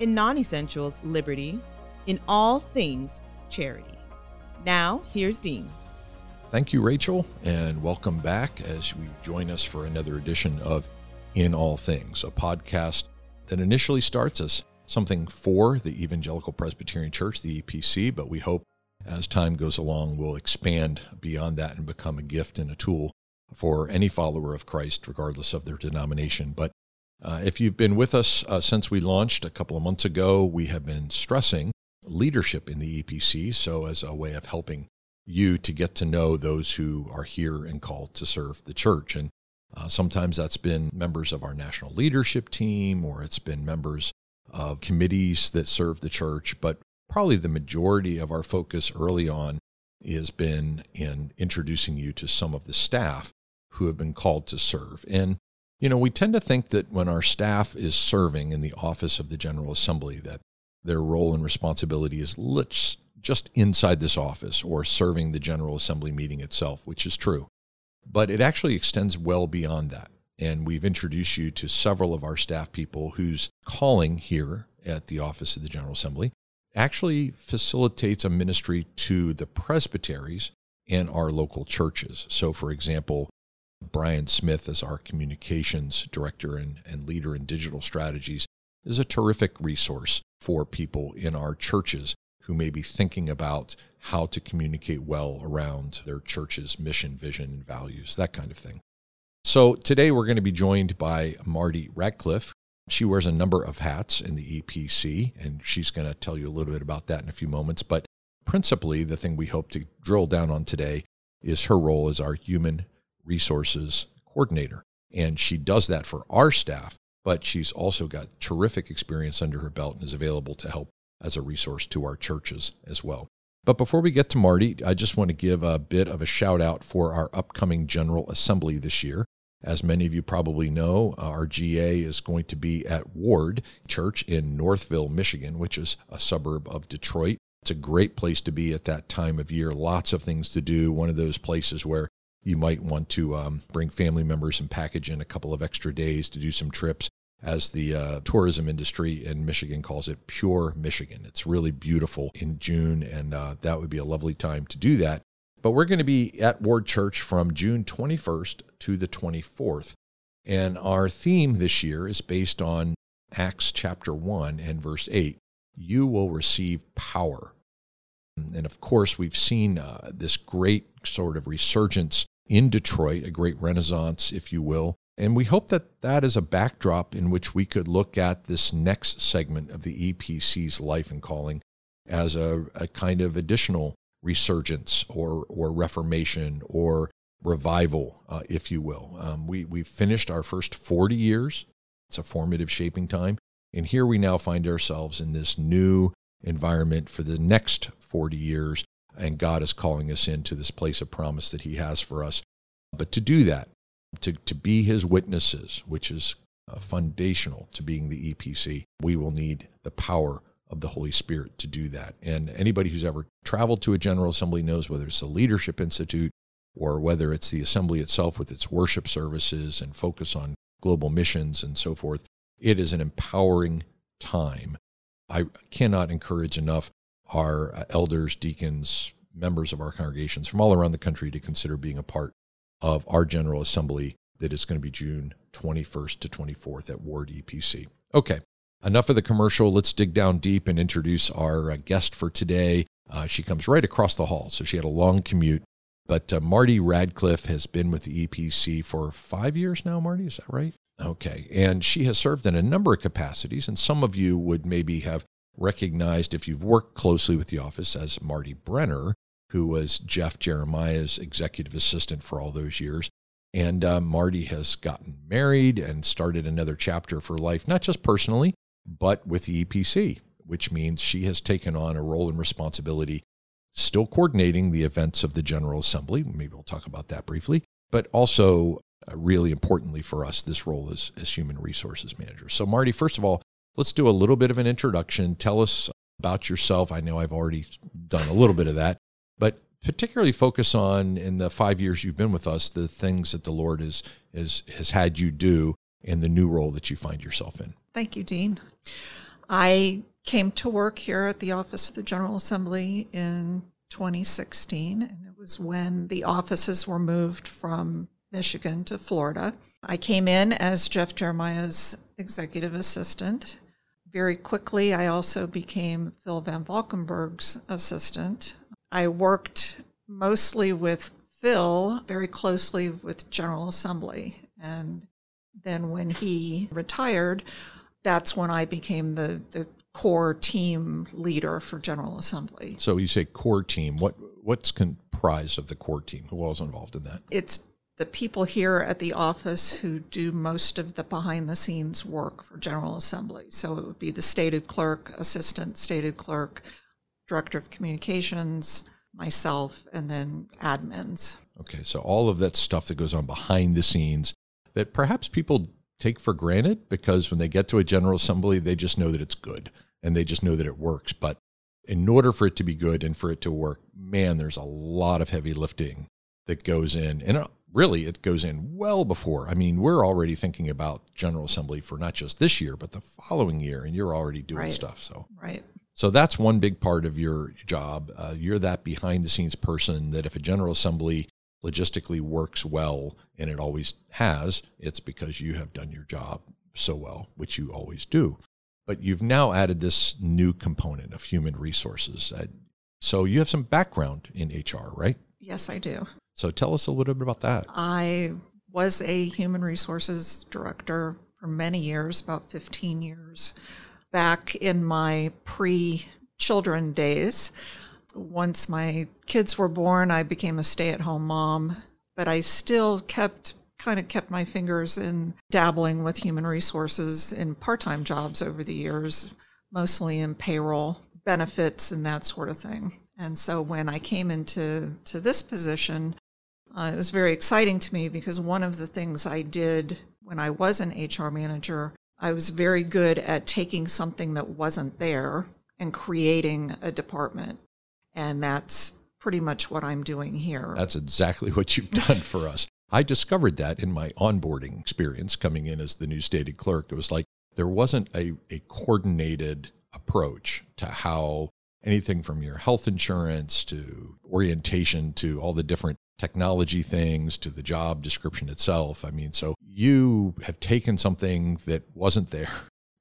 in non-essentials, liberty, in all things, charity. Now, here's Dean. Thank you, Rachel, and welcome back as we join us for another edition of In All Things, a podcast that initially starts as something for the Evangelical Presbyterian Church, the EPC, but we hope as time goes along, we'll expand beyond that and become a gift and a tool for any follower of Christ, regardless of their denomination. But if you've been with us since we launched a couple of months ago, we have been stressing leadership in the EPC, so as a way of helping you to get to know those who are here and called to serve the church. And sometimes that's been members of our national leadership team, or it's been members of committees that serve the church, but probably the majority of our focus early on has been in introducing you to some of the staff who have been called to serve. And, you know, we tend to think that when our staff is serving in the Office of the General Assembly, that their role and responsibility is just inside this office or serving the General Assembly meeting itself, which is true. But it actually extends well beyond that. And we've introduced you to several of our staff people whose calling here at the Office of the General Assembly actually facilitates a ministry to the presbyteries and our local churches. So, for example, Brian Smith is our communications director and leader in digital strategies, is a terrific resource for people in our churches who may be thinking about how to communicate well around their church's mission, vision, and values, that kind of thing. So today we're going to be joined by Marti Ratcliff. She wears a number of hats in the EPC, and she's going to tell you a little bit about that in a few moments. But principally, the thing we hope to drill down on today is her role as our Human Resources Coordinator. And she does that for our staff, but she's also got terrific experience under her belt and is available to help as a resource to our churches as well. But before we get to Marti, I just want to give a bit of a shout out for our upcoming General Assembly this year. As many of you probably know, our GA is going to be at Ward Church in Northville, Michigan, which is a suburb of Detroit. It's a great place to be at that time of year. Lots of things to do. One of those places where you might want to bring family members and package in a couple of extra days to do some trips. As the tourism industry in Michigan calls it, pure Michigan. It's really beautiful in June, and that would be a lovely time to do that. But we're going to be at Ward Church from June 21st to the 24th, and our theme this year is based on Acts chapter 1 and verse 8, you will receive power. And of course, we've seen this great sort of resurgence in Detroit, a great renaissance, if you will, and we hope that that is a backdrop in which we could look at this next segment of the EPC's life and calling as a kind of additional resurgence or reformation or revival, if you will. We've finished our first 40 years. It's a formative shaping time. And here we now find ourselves in this new environment for the next 40 years. And God is calling us into this place of promise that he has for us. But to do that, to be his witnesses, which is foundational to being the EPC, we will need the power of the Holy Spirit to do that. And anybody who's ever traveled to a General Assembly knows whether it's the Leadership Institute or whether it's the Assembly itself with its worship services and focus on global missions and so forth, it is an empowering time. I cannot encourage enough our elders, deacons, members of our congregations from all around the country to consider being a part of our General Assembly that is going to be June 21st to 24th at Ward EPC. Okay, enough of the commercial. Let's dig down deep and introduce our guest for today. She comes right across the hall, so she had a long commute. But Marti Ratcliff has been with the EPC for 5 years now, Marti, is that right? Okay, and she has served in a number of capacities, and some of you would maybe have recognized if you've worked closely with the office as Marti Brenner, who was Jeff Jeremiah's executive assistant for all those years. And Marti has gotten married and started another chapter for life, not just personally, but with the EPC. which means she has taken on a role and responsibility, still coordinating the events of the General Assembly. Maybe we'll talk about that briefly, but also really importantly for us, this role as Human Resources Manager. So Marti, first of all, let's do a little bit of an introduction. Tell us about yourself. I know I've already done a little bit of that, but particularly focus on, in the 5 years you've been with us, the things that the Lord has had you do and the new role that you find yourself in. Thank you, Dean. I came to work here at the Office of the General Assembly in 2016, and it was when the offices were moved from Michigan to Florida. I came in as Jeff Jeremiah's executive assistant. Very quickly, I also became Phil Van Valkenburg's assistant. I worked mostly with Phil, very closely with General Assembly, and then when he retired, that's when I became the core team leader for General Assembly. So you say core team. What's comprised of the core team? Who all's involved in that? It's the people here at the office who do most of the behind-the-scenes work for General Assembly. So it would be the Stated Clerk, Assistant Stated Clerk, Director of Communications, myself, and then admins. Okay, so all of that stuff that goes on behind the scenes that perhaps people take for granted, because when they get to a General Assembly, they just know that it's good and they just know that it works. But in order for it to be good and for it to work, man, there's a lot of heavy lifting that goes in. And really, it goes in well before. I mean, we're already thinking about General Assembly for not just this year, but the following year, and you're already doing stuff. So that's one big part of your job. You're that behind-the-scenes person that if a General Assembly logistically works well, and it always has, it's because you have done your job so well, which you always do. But you've now added this new component of human resources. So you have some background in HR, right? Yes, I do. So tell us a little bit about that. I was a human resources director for many years, about 15 years. Back in my pre-children days, once my kids were born, I became a stay-at-home mom, but I still kept my fingers in dabbling with human resources in part-time jobs over the years, mostly in payroll, benefits, and that sort of thing. And so when I came into this position, it was very exciting to me, because one of the things I did when I was an HR manager, I was very good at taking something that wasn't there and creating a department. And that's pretty much what I'm doing here. That's exactly what you've done for us. I discovered that in my onboarding experience coming in as the new stated clerk. It was like there wasn't a coordinated approach to how anything from your health insurance to orientation to all the different technology things to the job description itself. I mean, so you have taken something that wasn't there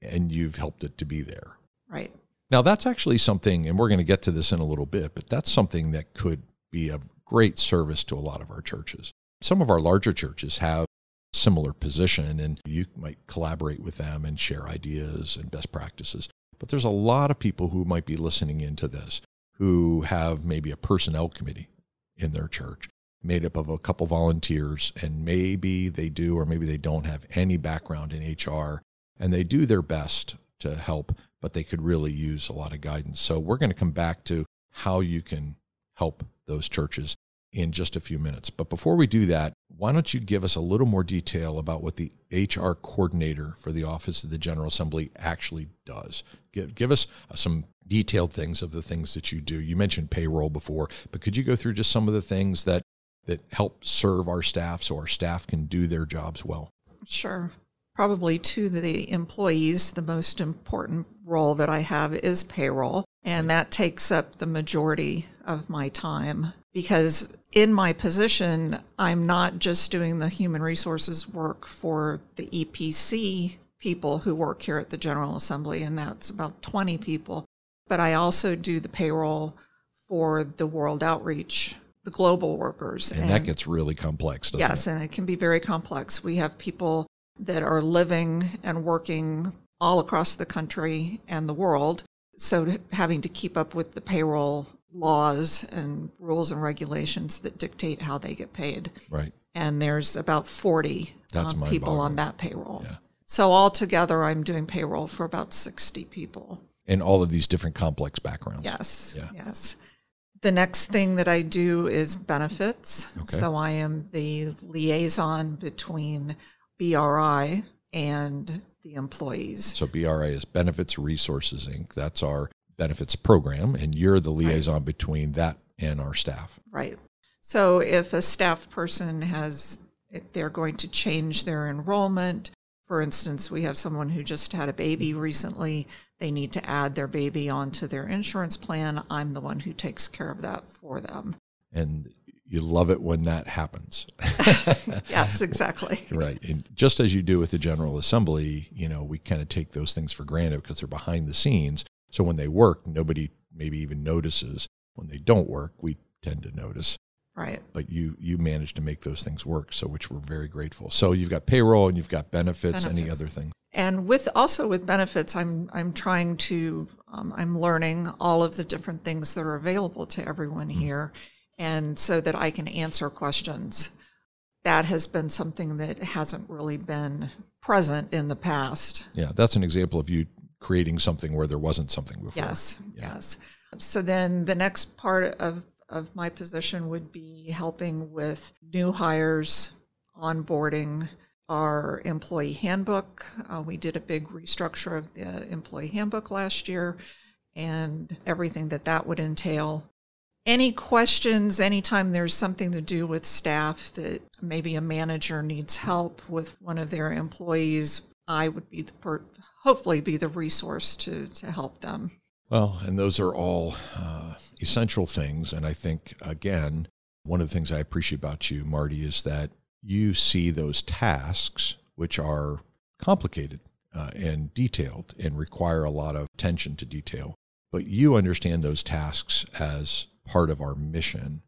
and you've helped it to be there. Right. Now, that's actually something, and we're going to get to this in a little bit, but that's something that could be of great service to a lot of our churches. Some of our larger churches have a similar position, and you might collaborate with them and share ideas and best practices. But there's a lot of people who might be listening into this who have maybe a personnel committee in their church made up of a couple volunteers, and maybe they do or maybe they don't have any background in HR, and they do their best to help, but they could really use a lot of guidance. So we're going to come back to how you can help those churches in just a few minutes. But before we do that, why don't you give us a little more detail about what the HR coordinator for the Office of the General Assembly actually does? Give us some detailed things of the things that you do. You mentioned payroll before, but could you go through just some of the things that help serve our staff so our staff can do their jobs well? Sure. Probably to the employees, the most important role that I have is payroll, and that takes up the majority of my time, because in my position, I'm not just doing the human resources work for the EPC people who work here at the General Assembly, and that's about 20 people, but I also do the payroll for the World Outreach, the global workers. And that gets really complex, doesn't it? Yes, and it can be very complex. We have people that are living and working all across the country and the world, so having to keep up with the payroll laws and rules and regulations that dictate how they get paid. Right. And there's about 40 people on that payroll. Yeah. So altogether, I'm doing payroll for about 60 people. in all of these different complex backgrounds. Yes, yeah. Yes. The next thing that I do is benefits. Okay. So I am the liaison between BRI and the employees. So BRI is Benefits Resources, Inc. That's our benefits program, and you're the liaison right. between that and our staff. Right. So if a staff person has, if they're going to change their enrollment, for instance, we have someone who just had a baby recently, they need to add their baby onto their insurance plan. I'm the one who takes care of that for them. And you love it when that happens. Yes, exactly. Right. And just as you do with the General Assembly, you know, we kind of take those things for granted because they're behind the scenes. So when they work, nobody maybe even notices. When they don't work, we tend to notice. Right. But you managed to make those things work, so which we're very grateful. So you've got payroll and you've got benefits. Any other thing? And with benefits, I'm trying to I'm learning all of the different things that are available to everyone mm-hmm. here, and so that I can answer questions. That has been something that hasn't really been present in the past. Yeah, that's an example of you creating something where there wasn't something before. Yes, yeah. Yes. So then the next part of my position would be helping with new hires, onboarding, our employee handbook. We did a big restructure of the employee handbook last year and everything that would entail. Any questions, anytime there's something to do with staff that maybe a manager needs help with one of their employees, I would be hopefully the resource to help them. Well, and those are all essential things. And I think, again, one of the things I appreciate about you, Marti, is that you see those tasks, which are complicated and detailed and require a lot of attention to detail. But you understand those tasks as part of our mission,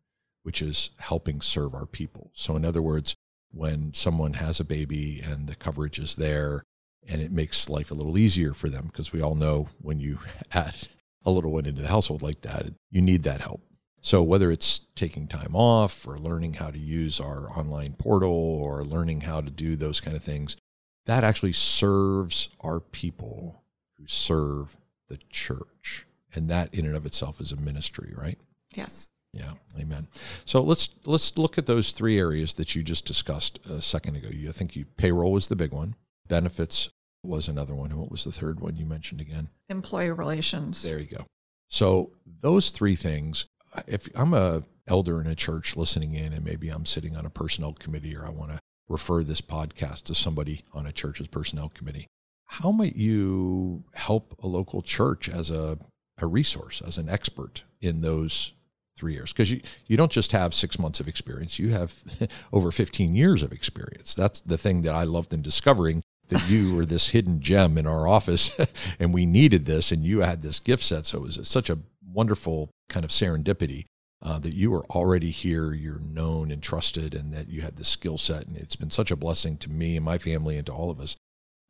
which is helping serve our people. So in other words, when someone has a baby and the coverage is there, and it makes life a little easier for them, because we all know when you add a little one into the household like that, you need that help. So whether it's taking time off or learning how to use our online portal or learning how to do those kind of things, that actually serves our people who serve the church. And that in and of itself is a ministry, right? Yes. Yeah, amen. So let's look at those three areas that you just discussed a second ago. I think payroll was the big one. Benefits was another one. What was the third one you mentioned again? Employee relations. There you go. So those three things, if I'm a elder in a church listening in, and maybe I'm sitting on a personnel committee, or I want to refer this podcast to somebody on a church's personnel committee, how might you help a local church as a resource, as an expert in those 3 years? Because you don't just have 6 months of experience, you have over 15 years of experience. That's the thing that I loved in discovering that you were this hidden gem in our office, and we needed this, and you had this gift set. So it was such a wonderful kind of serendipity that you were already here, you're known and trusted, and that you had this skill set. And it's been such a blessing to me and my family and to all of us.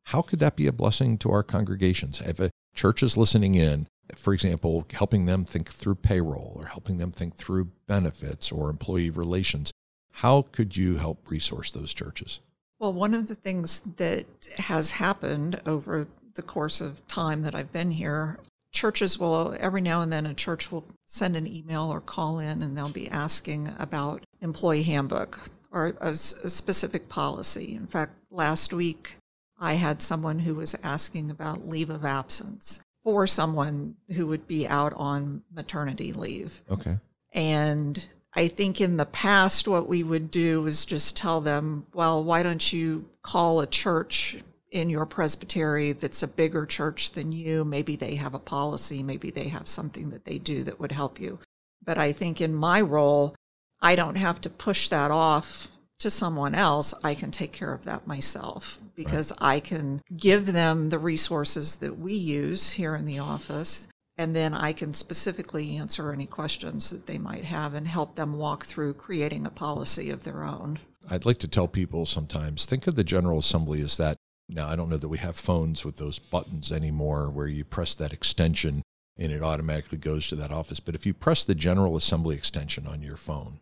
How could that be a blessing to our congregations? If a church is listening in, for example, helping them think through payroll or helping them think through benefits or employee relations, how could you help resource those churches? Well, one of the things that has happened over the course of time that I've been here, churches will, every now and then a church will send an email or call in, and they'll be asking about employee handbook or a specific policy. In fact, last week I had someone who was asking about leave of absence for someone who would be out on maternity leave. Okay. And I think in the past, what we would do is just tell them, well, why don't you call a church in your presbytery that's a bigger church than you? Maybe they have a policy. Maybe they have something that they do that would help you. But I think in my role, I don't have to push that off to someone else. I can take care of that myself, because right. I can give them the resources that we use here in the office. And then I can specifically answer any questions that they might have and help them walk through creating a policy of their own. I'd like to tell people sometimes, think of the General Assembly as that. Now, I don't know that we have phones with those buttons anymore where you press that extension and it automatically goes to that office. But if you press the General Assembly extension on your phone,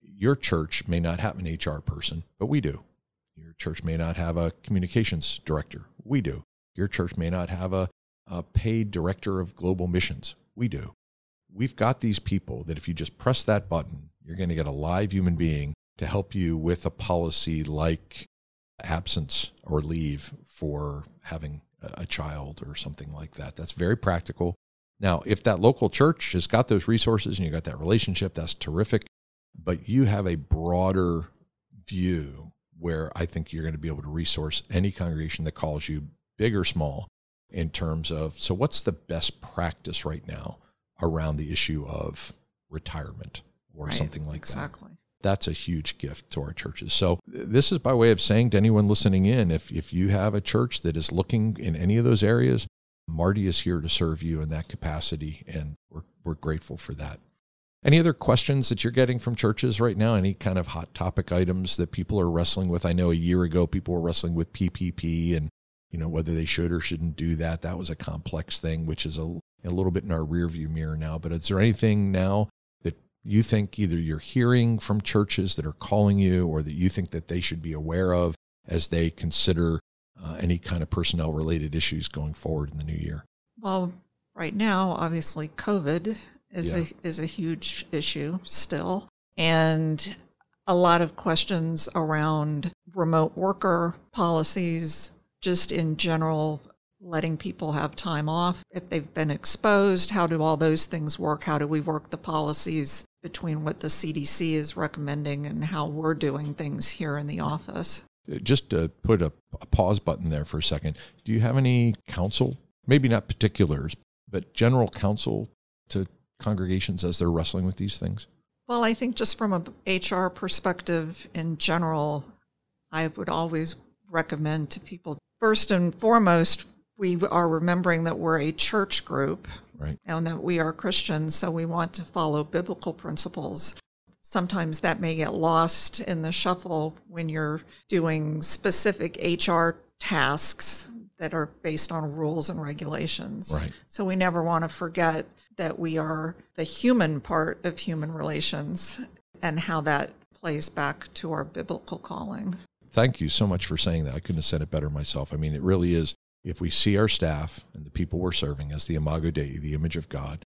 your church may not have an HR person, but we do. Your church may not have a communications director. We do. Your church may not have a a paid director of global missions. We do. We've got these people that if you just press that button, you're going to get a live human being to help you with a policy like absence or leave for having a child or something like that. That's very practical. Now, if that local church has got those resources and you got that relationship, that's terrific. But you have a broader view where I think you're going to be able to resource any congregation that calls you, big or small, in terms of, so what's the best practice right now around the issue of retirement or something like exactly. that? That's a huge gift to our churches. So this is by way of saying to anyone listening in, if you have a church that is looking in any of those areas, Marti is here to serve you in that capacity, and we're grateful for that. Any other questions that you're getting from churches right now? Any kind of hot topic items that people are wrestling with? I know a year ago people were wrestling with PPP and whether they should or shouldn't do that. That was a complex thing, which is a little bit in our rearview mirror now. But is there anything now that you think either you're hearing from churches that are calling you or that you think that they should be aware of as they consider any kind of personnel-related issues going forward in the new year? Well, right now, obviously, COVID is a huge issue still. And a lot of questions around remote worker policies, just in general, letting people have time off if they've been exposed. How do all those things work? How do we work the policies between what the CDC is recommending and how we're doing things here in the office? Just to put a pause button there for a second, do you have any counsel, maybe not particulars, but general counsel to congregations as they're wrestling with these things? Well, I think just from an HR perspective in general, I would always recommend to people, first and foremost, we are remembering that we're a church group and that we are Christians, so we want to follow biblical principles. Sometimes that may get lost in the shuffle when you're doing specific HR tasks that are based on rules and regulations. Right. So we never want to forget that we are the human part of human relations and how that plays back to our biblical calling. Thank you so much for saying that. I couldn't have said it better myself. I mean, it really is, if we see our staff and the people we're serving as the Imago Dei, the image of God,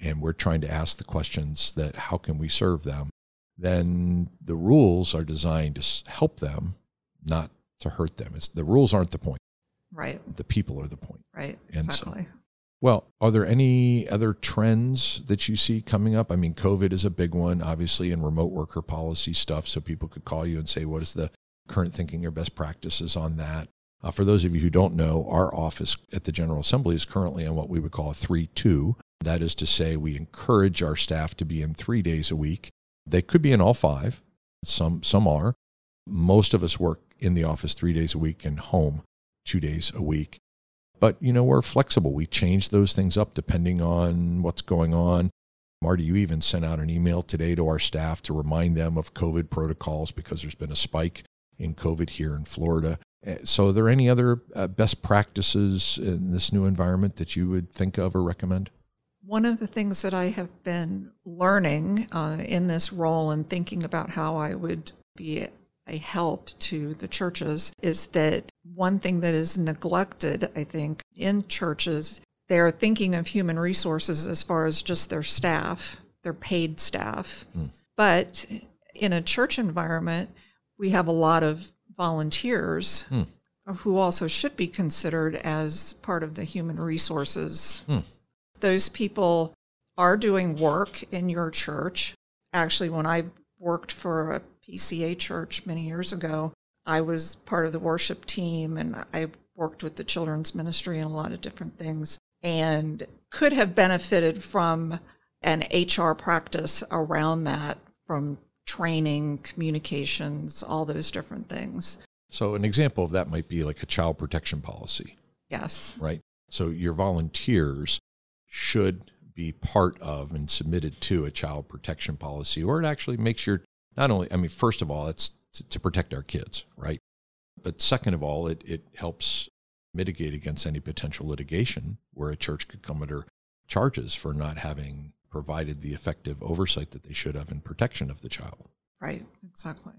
and we're trying to ask the questions that how can we serve them, then the rules are designed to help them, not to hurt them. The rules aren't the point. Right. The people are the point. Right, exactly. Well, are there any other trends that you see coming up? I mean, COVID is a big one, obviously, and remote worker policy stuff, so people could call you and say, what is the current thinking or best practices on that. For those of you who don't know, our office at the General Assembly is currently on what we would call a 3-2. That is to say, we encourage our staff to be in 3 days a week. They could be in all five. Some are. Most of us work in the office 3 days a week and home 2 days a week. But, we're flexible. We change those things up depending on what's going on. Marti, you even sent out an email today to our staff to remind them of COVID protocols because there's been a spike in COVID here in Florida. So are there any other best practices in this new environment that you would think of or recommend? One of the things that I have been learning in this role and thinking about how I would be a help to the churches is that one thing that is neglected, I think, in churches, they're thinking of human resources as far as just their staff, their paid staff. Mm. But in a church environment, we have a lot of volunteers who also should be considered as part of the human resources. Hmm. Those people are doing work in your church. Actually, when I worked for a PCA church many years ago, I was part of the worship team and I worked with the children's ministry and a lot of different things and could have benefited from an HR practice around that, from training, communications, all those different things. So an example of that might be like a child protection policy. Yes. Right? So your volunteers should be part of and submitted to a child protection policy, or it actually makes your, not only, I mean, first of all, it's to protect our kids, right? But second of all, it helps mitigate against any potential litigation where a church could come under charges for not having provided the effective oversight that they should have in protection of the child. Right, exactly.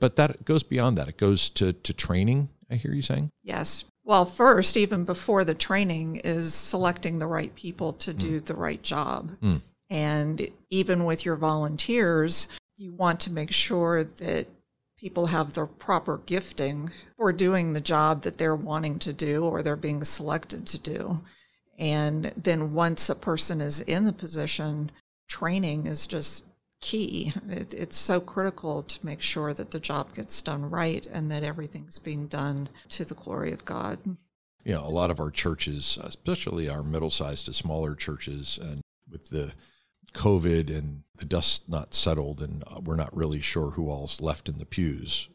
But that goes beyond that. It goes to training, I hear you saying? Yes, Well, first, even before the training, is selecting the right people to do the right job. Mm. And even with your volunteers, you want to make sure that people have the proper gifting for doing the job that they're wanting to do or they're being selected to do. And then once a person is in the position, training is just key. It's so critical to make sure that the job gets done right and that everything's being done to the glory of God. You know, a lot of our churches, especially our middle-sized to smaller churches, and with the COVID and the dust not settled, and we're not really sure who all's left in the pews,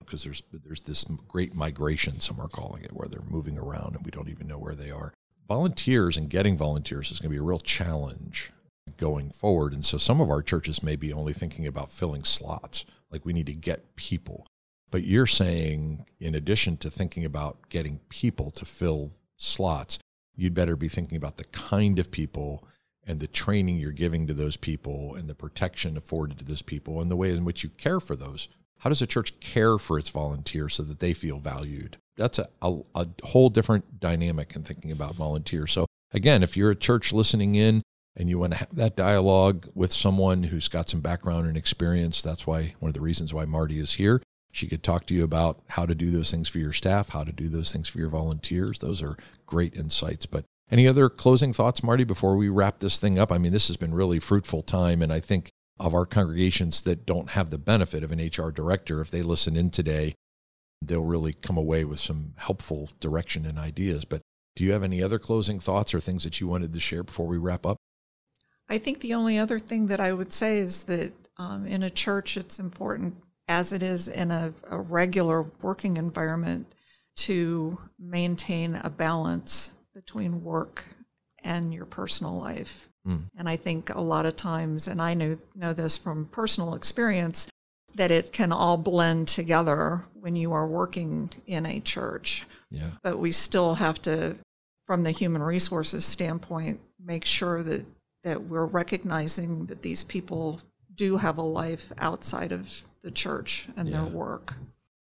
because there's this great migration, some are calling it, where they're moving around and we don't even know where they are. Volunteers and getting volunteers is going to be a real challenge going forward. And so some of our churches may be only thinking about filling slots, like we need to get people. But you're saying, in addition to thinking about getting people to fill slots, you'd better be thinking about the kind of people and the training you're giving to those people and the protection afforded to those people and the way in which you care for those. How does a church care for its volunteers so that they feel valued? That's a whole different dynamic in thinking about volunteers. So again, if you're a church listening in, and you want to have that dialogue with someone who's got some background and experience. That's why one of the reasons why Marti is here. She could talk to you about how to do those things for your staff, how to do those things for your volunteers. Those are great insights. But any other closing thoughts, Marti, before we wrap this thing up? I mean, this has been really fruitful time. And I think of our congregations that don't have the benefit of an HR director, if they listen in today, they'll really come away with some helpful direction and ideas. But do you have any other closing thoughts or things that you wanted to share before we wrap up? I think the only other thing that I would say is that in a church, it's important, as it is in a regular working environment, to maintain a balance between work and your personal life. Mm. And I think a lot of times, and I know this from personal experience, that it can all blend together when you are working in a church. Yeah. But we still have to, from the human resources standpoint, make sure that we're recognizing that these people do have a life outside of the church and their work.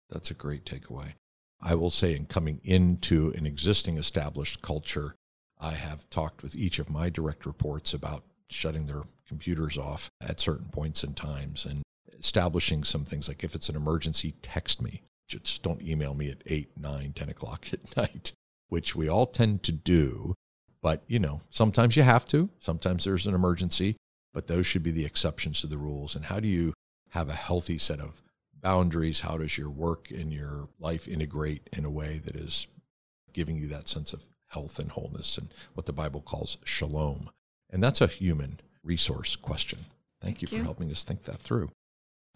That's a great takeaway. I will say, in coming into an existing established culture, I have talked with each of my direct reports about shutting their computers off at certain points and times and establishing some things like, if it's an emergency, text me. Just don't email me at 8, 9, 10 o'clock at night, which we all tend to do. But, you know, sometimes you have to. Sometimes there's an emergency, but those should be the exceptions to the rules. And how do you have a healthy set of boundaries? How does your work and your life integrate in a way that is giving you that sense of health and wholeness and what the Bible calls shalom? And that's a human resource question. Thank you for helping us think that through.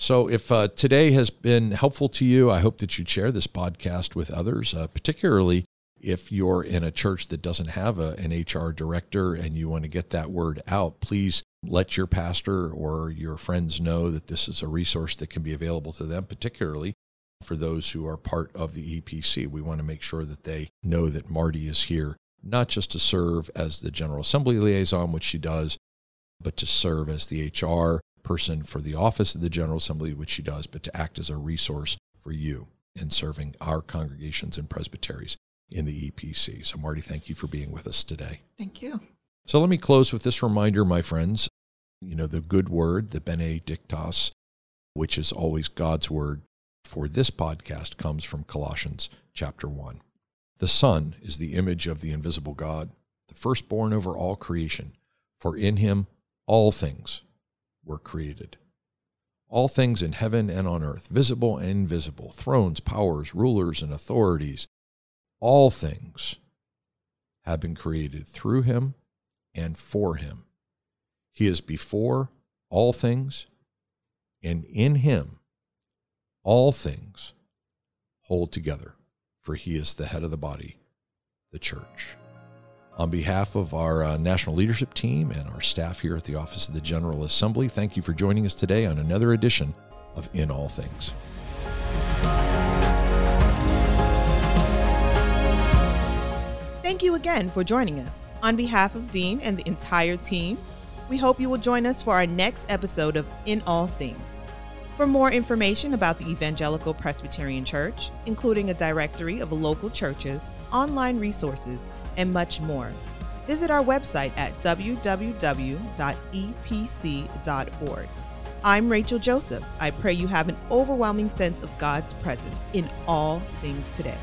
So if today has been helpful to you, I hope that you'd share this podcast with others, particularly if you're in a church that doesn't have an HR director and you want to get that word out. Please let your pastor or your friends know that this is a resource that can be available to them, particularly for those who are part of the EPC. We want to make sure that they know that Marti is here, not just to serve as the General Assembly liaison, which she does, but to serve as the HR person for the Office of the General Assembly, which she does, but to act as a resource for you in serving our congregations and presbyteries in the EPC. So Marti, thank you for being with us today. Thank you. So let me close with this reminder, my friends. You know, the good word, the Benedictus, which is always God's word for this podcast, comes from Colossians chapter 1. The Son is the image of the invisible God, the firstborn over all creation, for in him all things were created. All things in heaven and on earth, visible and invisible, thrones, powers, rulers, and authorities. All things have been created through him and for him. He is before all things, and in him all things hold together, for he is the head of the body, the church. On behalf of our national leadership team and our staff here at the Office of the General Assembly, thank you for joining us today on another edition of In All Things. Thank you again for joining us. On behalf of Dean and the entire team, we hope you will join us for our next episode of In All Things. For more information about the Evangelical Presbyterian Church, including a directory of local churches, online resources, and much more. Visit our website at www.epc.org. I'm Rachel Joseph. I pray you have an overwhelming sense of God's presence in all things today.